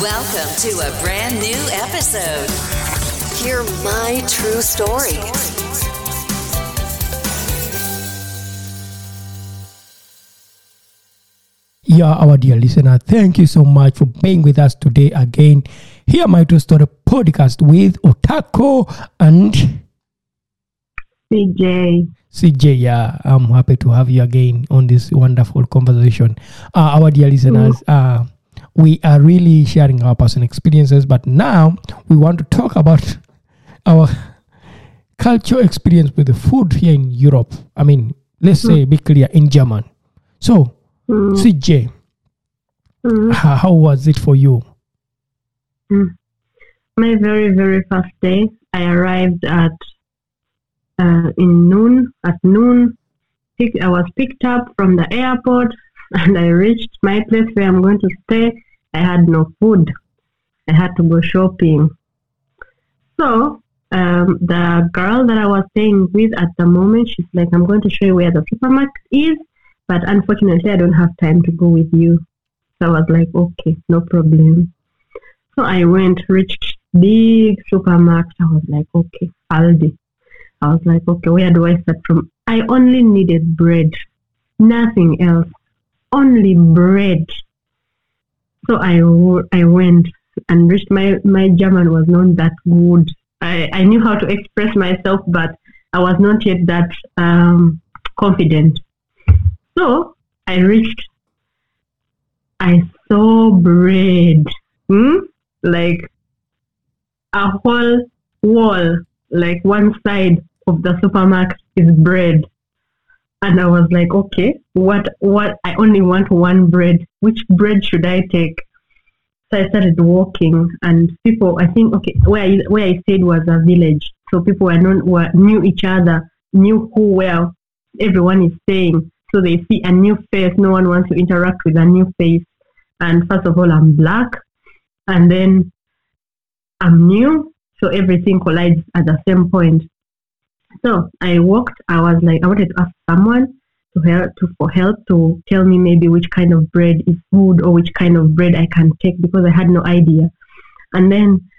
Welcome to a brand new episode. Hear my true story. Yeah, our dear listener, thank you so much for being with us today again. Hear my true story podcast with Otako and CJ. CJ, yeah, I'm happy to have you again on this wonderful conversation. Our dear listeners, we are really sharing our personal experiences, but now we want to talk about our cultural experience with the food here in Europe. I mean, let's say, be clear, in Germany. So, CJ, how was it for you? My very, very first day, I arrived at noon. I was picked up from the airport. And I reached my place where I'm going to stay. I had no food. I had to go shopping. So the girl that I was staying with at the moment, she's like, I'm going to show you where the supermarket is, but unfortunately I don't have time to go with you. So I was like, okay, no problem. So I reached big supermarket. I was like, okay, Aldi. I was like, okay, where do I start from? I only needed bread, nothing else. Only bread. So I went and reached. My German was not that good. I knew how to express myself, but I was not yet that confident. So I saw bread. Like a whole wall, like one side of the supermarket is bread. And I was like, okay, what? I only want one bread. Which bread should I take? So I started walking, and people, I think, okay, where I stayed was a village, so people knew each other, knew who well everyone is staying. So they see a new face. No one wants to interact with a new face. And first of all, I'm black, and then I'm new, so everything collides at the same point. So I walked. I was like, I wanted to ask someone for help to tell me maybe which kind of bread is good or which kind of bread I can take because I had no idea. And then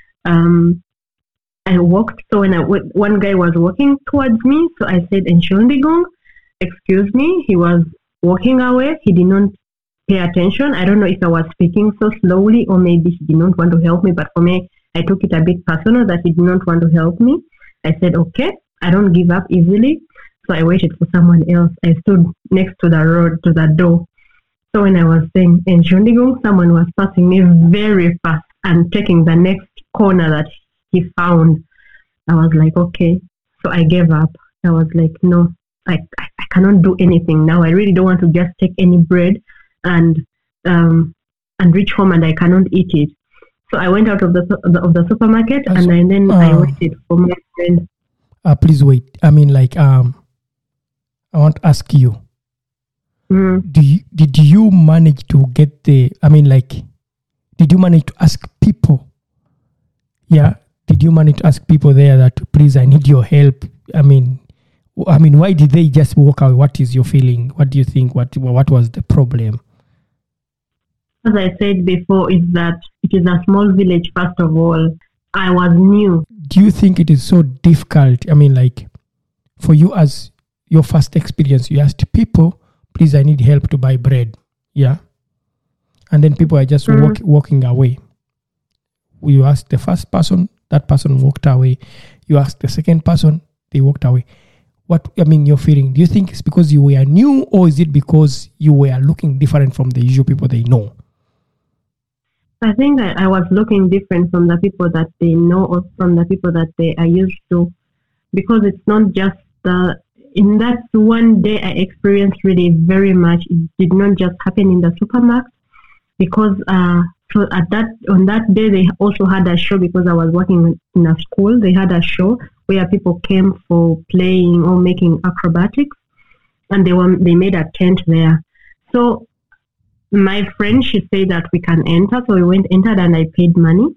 I walked. So when one guy was walking towards me, so I said, "In Shundigong, excuse me." He was walking away. He did not pay attention. I don't know if I was speaking so slowly or maybe he did not want to help me. But for me, I took it a bit personal that he did not want to help me. I said, "Okay. I don't give up easily." So I waited for someone else. I stood next to the road, to the door. So when I was saying, "In Shundigong," someone was passing me very fast and taking the next corner that he found. I was like, okay. So I gave up. I was like, no, I cannot do anything now. I really don't want to just take any bread and reach home and I cannot eat it. So I went out of the supermarket I waited for my friend. Please wait. I mean, I want to ask you. Did you manage to get the? I mean, did you manage to ask people yeah, did you manage to ask people there that, please, I need your help? I mean, why did they just walk away? What is your feeling? What do you think? What was the problem? As I said before, is that it is a small village, first of all. I was new. Do you think it is so difficult? I mean, like, for you as your first experience, you asked people, please, I need help to buy bread. Yeah. And then people are just walking away. You asked the first person, that person walked away. You asked the second person, they walked away. Your feeling, do you think it's because you were new, or is it because you were looking different from the usual people they know? I think I was looking different from the people that they know, or from the people that they are used to, because it's not just in that one day I experienced really very much. It did not just happen in the supermarket, because on that day they also had a show, because I was working in a school. They had a show where people came for playing or making acrobatics, and they made a tent there. So my friend, she said that we can enter. So we entered, and I paid money.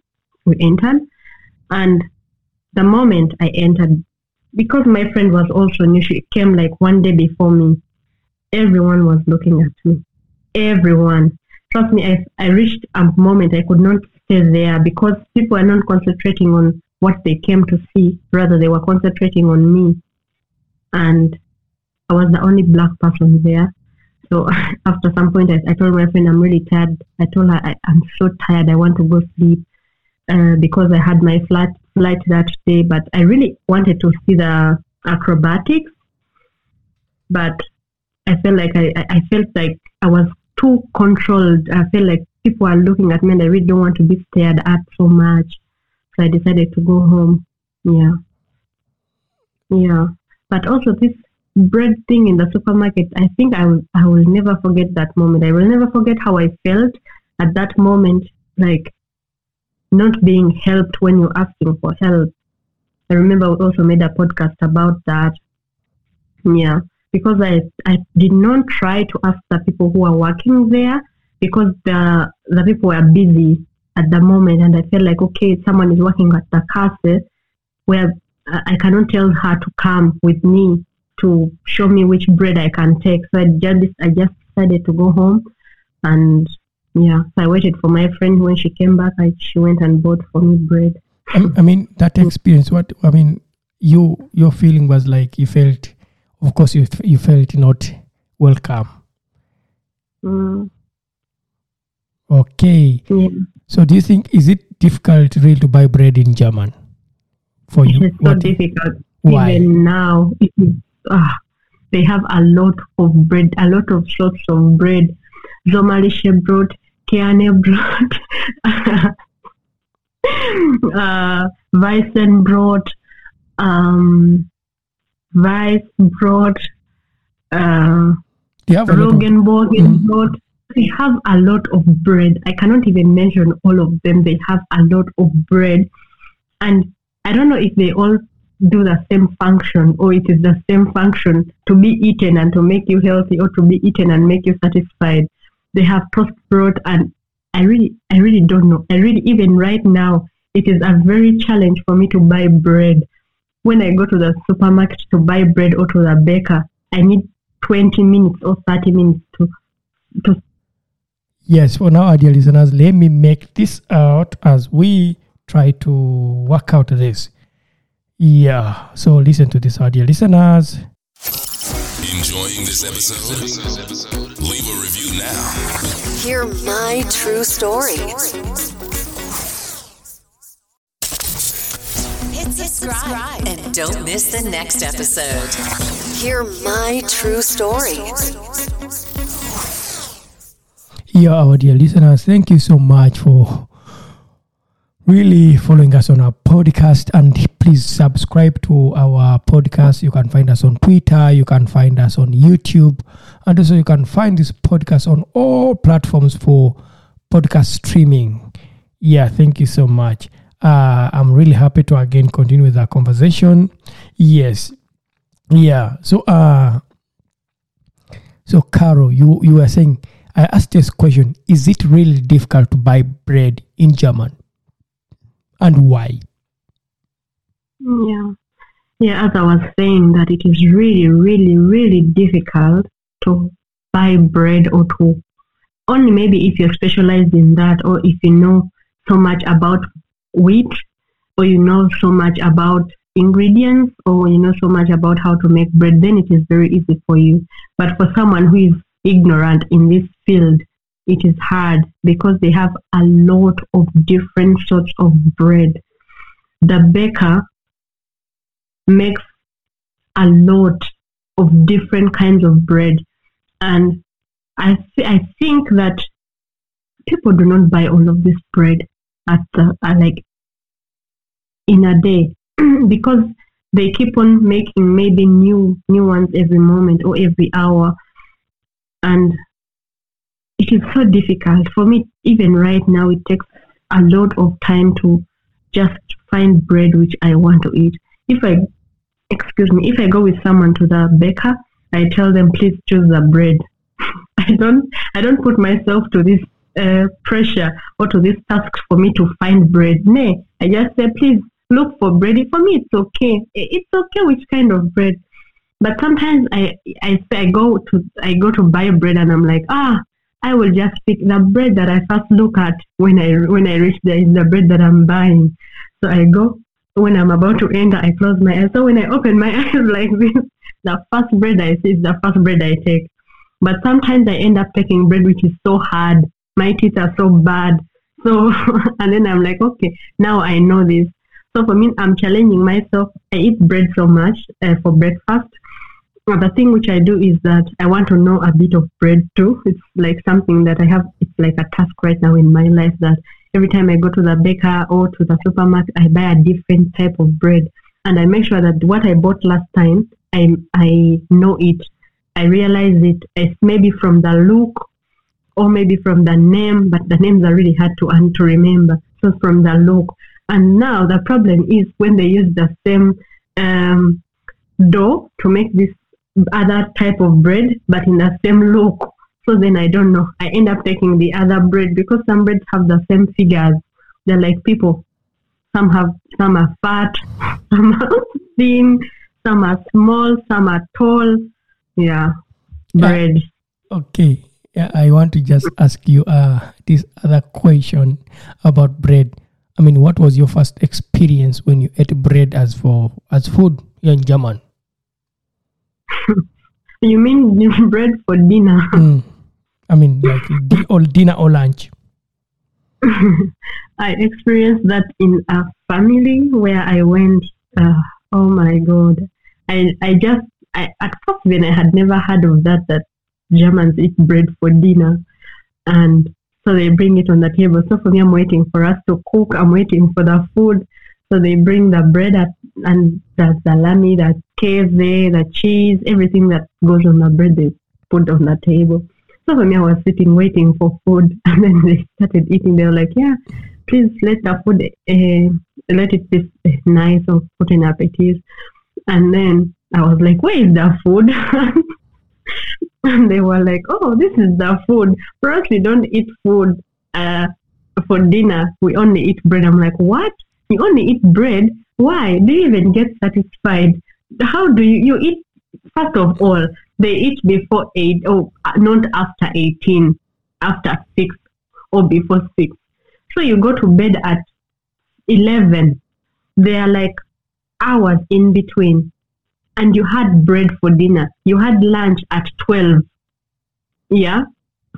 We entered. And the moment I entered, because my friend was also new, she came like one day before me. Everyone was looking at me. Everyone. Trust me, I reached a moment I could not stay there, because people are not concentrating on what they came to see. Rather, they were concentrating on me. And I was the only black person there. So after some point, I told my friend, I'm really tired. I told her, I'm so tired. I want to go sleep because I had my flight that day. But I really wanted to see the acrobatics. But I felt like I was too controlled. I felt like people are looking at me, and I really don't want to be stared at so much. So I decided to go home. Yeah. But also this bread thing in the supermarket, I think I will never forget that moment. I will never forget how I felt at that moment, like not being helped when you're asking for help. I remember we also made a podcast about that. Yeah, because I did not try to ask the people who are working there, because the people were busy at the moment, and I felt like, okay, someone is working at the cafe where I cannot tell her to come with me to show me which bread I can take. So I just decided to go home, and so I waited for my friend. When she came back, she went and bought for me bread. I mean, that experience, your feeling was like, you felt, of course, you felt not welcome. Okay. Yeah. So do you think, is it difficult really to buy bread in German for you? It's so difficult. Why? Even now, they have a lot of bread, a lot of sorts of bread. Zomalische Brot, Käsespätzle Brot, Weissen Brot, Weiss Brot, Roggenbogen Brot. They have a lot of bread. I cannot even mention all of them. They have a lot of bread. And I don't know if they all do the same function, or it is the same function to be eaten and to make you healthy, or to be eaten and make you satisfied. They have toast bread, and I really don't know. Even right now, it is a very challenge for me to buy bread. When I go to the supermarket to buy bread, or to the baker, I need 20 minutes or 30 minutes to... Yes, for now, dear listeners, let me make this out as we try to work out this. Yeah, so listen to this, our dear listeners. Enjoying this episode? Leave a review now. Hear my true story. Hit subscribe and don't miss the next episode. Hear my true story. Yeah, our dear listeners, thank you so much for really following us on our podcast, and please subscribe to our podcast. You can find us on Twitter, you can find us on YouTube, and also you can find this podcast on all platforms for podcast streaming. Yeah, thank you so much. I'm really happy to again continue with our conversation. Yes. Yeah. So Caro, you were saying, I asked this question, is it really difficult to buy bread in German? and why? Yeah, as I was saying, that it is really, really, really difficult to buy bread, or to only maybe if you're specialized in that, or if you know so much about wheat, or you know so much about ingredients, or you know so much about how to make bread, then it is very easy for you. But for someone who is ignorant in this field, it is hard because they have a lot of different sorts of bread. The baker makes a lot of different kinds of bread, and I think that people do not buy all of this bread like in a day because they keep on making maybe new ones every moment or every hour, and it is so difficult for me. Even right now, it takes a lot of time to just find bread which I want to eat. If I go with someone to the baker, I tell them, please choose the bread. I don't put myself to this pressure or to this task for me to find bread. Nay, I just say, please look for bread. For me, it's okay. It's okay which kind of bread. But sometimes I go to buy bread and I'm like, I will just pick the bread that I first look at when I reach there is the bread that I'm buying. So I go. When I'm about to enter, I close my eyes. So when I open my eyes like this, the first bread I see is the first bread I take. But sometimes I end up taking bread which is so hard. My teeth are so bad. So, and then I'm like, okay, now I know this. So for me, I'm challenging myself. I eat bread so much for breakfast. But the thing which I do is that I want to know a bit of bread too. It's like something that I have. It's like a task right now in my life that every time I go to the baker or to the supermarket, I buy a different type of bread. And I make sure that what I bought last time, I know it. I realize it. It's maybe from the look or maybe from the name, but the names are really hard to remember. So from the look. And now the problem is when they use the same dough to make this other type of bread, but in the same look. So then I don't know. I end up taking the other bread because some breads have the same figures. They're like people. Some are fat, some are thin, some are small, some are tall. Yeah, bread. Okay. Yeah, I want to just ask you this other question about bread. I mean, what was your first experience when you ate bread as food here in German? You mean bread for dinner? I mean, like dinner or lunch. I experienced that in a family where I went. Oh my God! I at first when I had never heard of that Germans eat bread for dinner, and so they bring it on the table. So for me, I'm waiting for us to cook. I'm waiting for the food. So they bring the bread up and the salami, the KFC, the cheese, everything that goes on the bread, they put on the table. So for me, I was sitting waiting for food, and then they started eating. They were like, yeah, please let the food, let it be nice or put in appetite. And then I was like, where is the food? And they were like, oh, this is the food. For us, we don't eat food for dinner. We only eat bread. I'm like, what? You only eat bread? Why? Do you even get satisfied? How do you eat? First of all, they eat before 8, or not after 18, after 6, or before 6. So you go to bed at 11. There are like hours in between. And you had bread for dinner. You had lunch at 12. Yeah?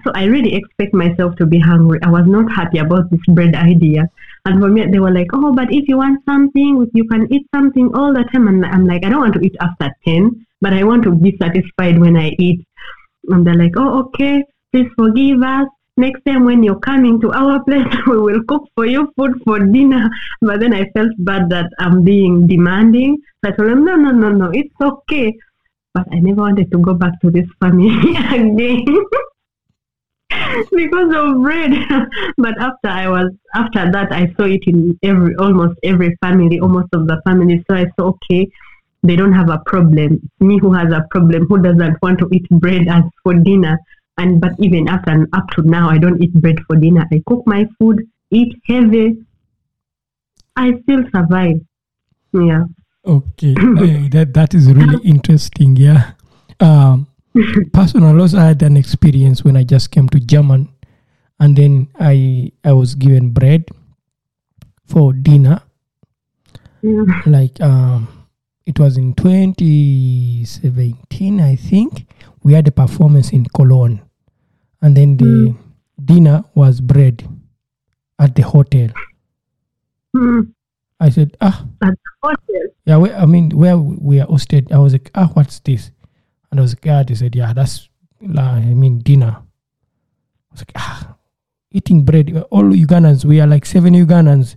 So I really expect myself to be hungry. I was not happy about this bread idea. And for me, they were like, oh, but if you want something, you can eat something all the time. And I'm like, I don't want to eat after 10, but I want to be satisfied when I eat. And they're like, oh, okay, please forgive us. Next time when you're coming to our place, we will cook for you food for dinner. But then I felt bad that I'm being demanding. So I told them, no, it's okay. But I never wanted to go back to this family again. Because of bread. But after that I saw it in almost every family, or most of the families. So I saw, okay, they don't have a problem. It's me who has a problem, who doesn't want to eat bread as for dinner. But even after and up to now, I don't eat bread for dinner. I cook my food, eat heavy, I still survive. Yeah. Okay. That is really interesting. Yeah. Personal loss, I had an experience when I just came to Germany, and then I was given bread for dinner. Yeah. Like it was in 2017, I think. We had a performance in Cologne, and then the dinner was bread at the hotel. I said, at the hotel. Yeah, where we are hosted. I was like, what's this? And I was like, they said, yeah, that's dinner. I was like, eating bread. All Ugandans, we are like 7 Ugandans.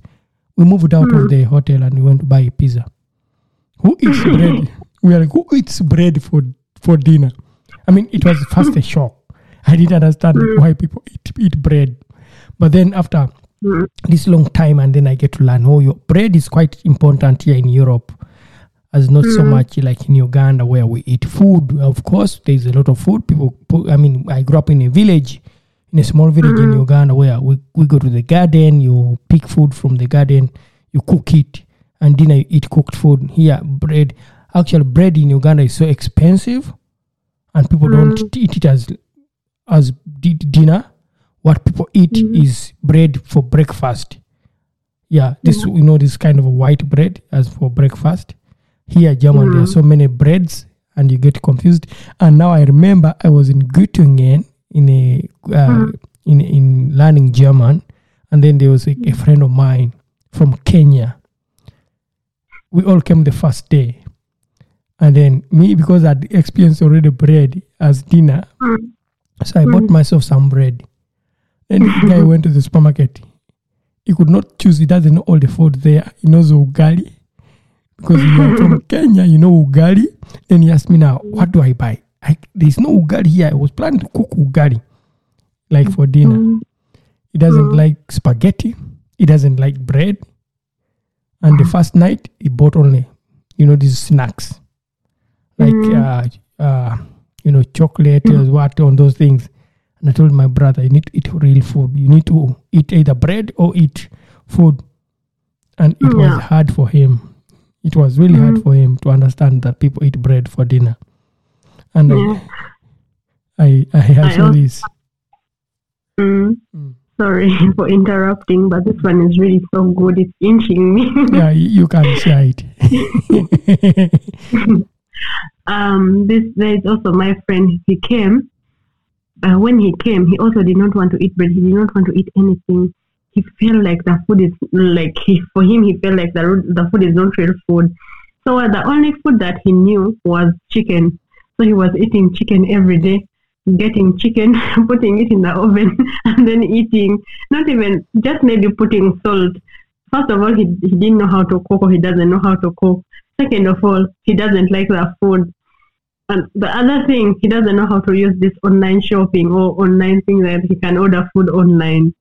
We moved out of the hotel and we went to buy a pizza. Who eats bread? We are like, who eats bread for dinner? I mean, it was first a shock. I didn't understand why people eat bread. But then after this long time, and then I get to learn, your bread is quite important here in Europe. As not so much like in Uganda where we eat food. Of course, there's a lot of food. I grew up in a village, in a small village in Uganda where we go to the garden, you pick food from the garden, you cook it, and dinner you eat cooked food. Here, bread. Actually, bread in Uganda is so expensive, and people don't eat it as dinner. What people eat is bread for breakfast. Yeah, this this kind of white bread as for breakfast. Here, German, there are so many breads, and you get confused. And now I remember I was in Göttingen in learning German, and then there was a friend of mine from Kenya. We all came the first day, and then me, because I'd experienced already bread as dinner, so I bought myself some bread. Then the guy went to the supermarket. He could not choose. He doesn't know all the food there. He knows ugali. Because you're from Kenya, you know ugali. Then he asked me, now, what do I buy? There's no ugali here. I was planning to cook ugali, like for dinner. He doesn't like spaghetti. He doesn't like bread. And the first night, he bought only, these snacks. Like, chocolate or what, on those things. And I told my brother, you need to eat real food. You need to eat either bread or eat food. And it was hard for him. It was really hard for him to understand that people eat bread for dinner. And I saw this. Sorry for interrupting, but this one is really so good. It's inching me. Yeah, you can share it. There's also my friend. He came. When he came, he also did not want to eat bread. He did not want to eat anything. He felt like the food is the food is not real food. So the only food that he knew was chicken. So he was eating chicken every day, getting chicken, putting it in the oven, and then eating. Not even just maybe putting salt. First of all, he didn't know how to cook, or he doesn't know how to cook. Second of all, he doesn't like the food. And the other thing, he doesn't know how to use this online shopping or online thing that he can order food online.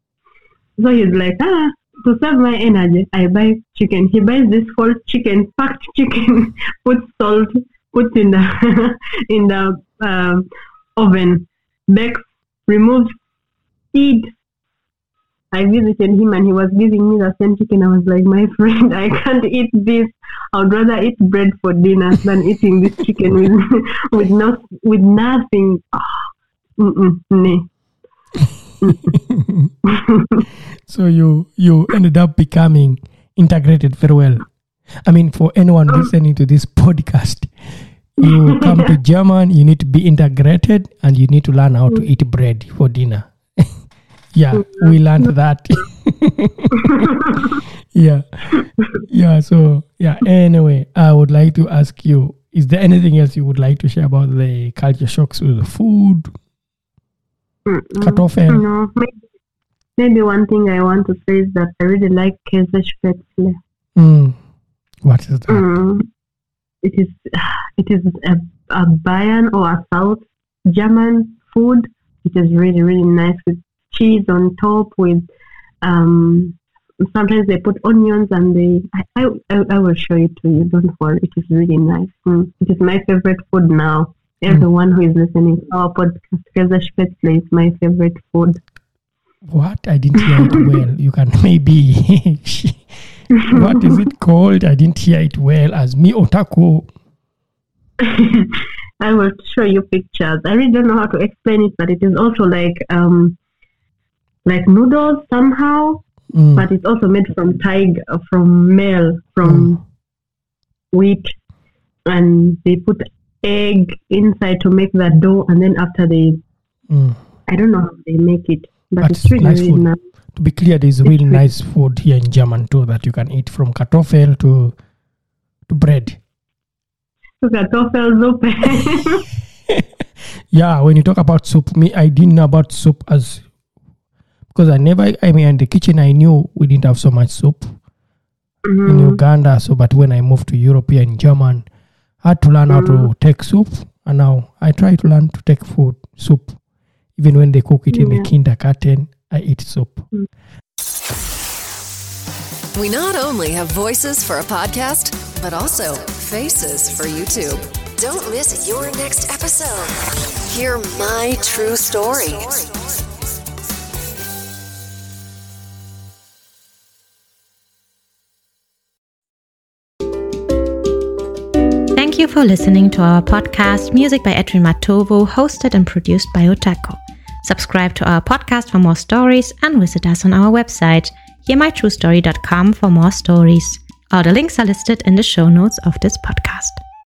So he's like, to save my energy, I buy chicken. He buys this whole chicken, packed chicken, puts salt, puts in the oven, bakes, removes seed. I visited him and he was giving me the same chicken. I was like, my friend, I can't eat this. I would rather eat bread for dinner than eating this chicken with nothing. So you ended up becoming integrated very well. I mean, for anyone listening to this podcast, you come to German, you need to be integrated, and you need to learn how to eat bread for dinner. Yeah, we learned that. Yeah. So anyway, I would like to ask you: is there anything else you would like to share about the culture shocks with the food? Kartoffeln. No, maybe one thing I want to say is that I really like Käsespätzle. What is that? It is a Bayern or a South German food. It is really, really nice with cheese on top, with sometimes they put onions, and I will show it to you. Don't worry, it is really nice. It is my favorite food now. Everyone who is listening to our podcast, Käsespätzle is my favorite food. What? I didn't hear it well. You can maybe What is it called? I didn't hear it well. As me, Otako. I will show you pictures. I really don't know how to explain it, but it is also like noodles somehow, but it's also made from tiger, from male, from wheat, and they put egg inside to make that dough, and then after they, I don't know how they make it, but it's really nice. Really nice. To be clear, there's really nice food here in German too that you can eat, from kartoffel to bread. To kartoffel soup. Yeah, when you talk about soup, me, I didn't know about soup as, because in the kitchen I knew we didn't have so much soup in Uganda. So, but when I moved to Europe here in German, I had to learn how to take soup, and now I try to learn to take soup. Even when they cook it in the kindergarten, I eat soup. We not only have voices for a podcast, but also faces for YouTube. Don't miss your next episode. Hear My True Story. Thank you for listening to our podcast, Music by Etri Matovo, hosted and produced by Otako. Subscribe to our podcast for more stories and visit us on our website, hearmytruestory.com, for more stories. All the links are listed in the show notes of this podcast.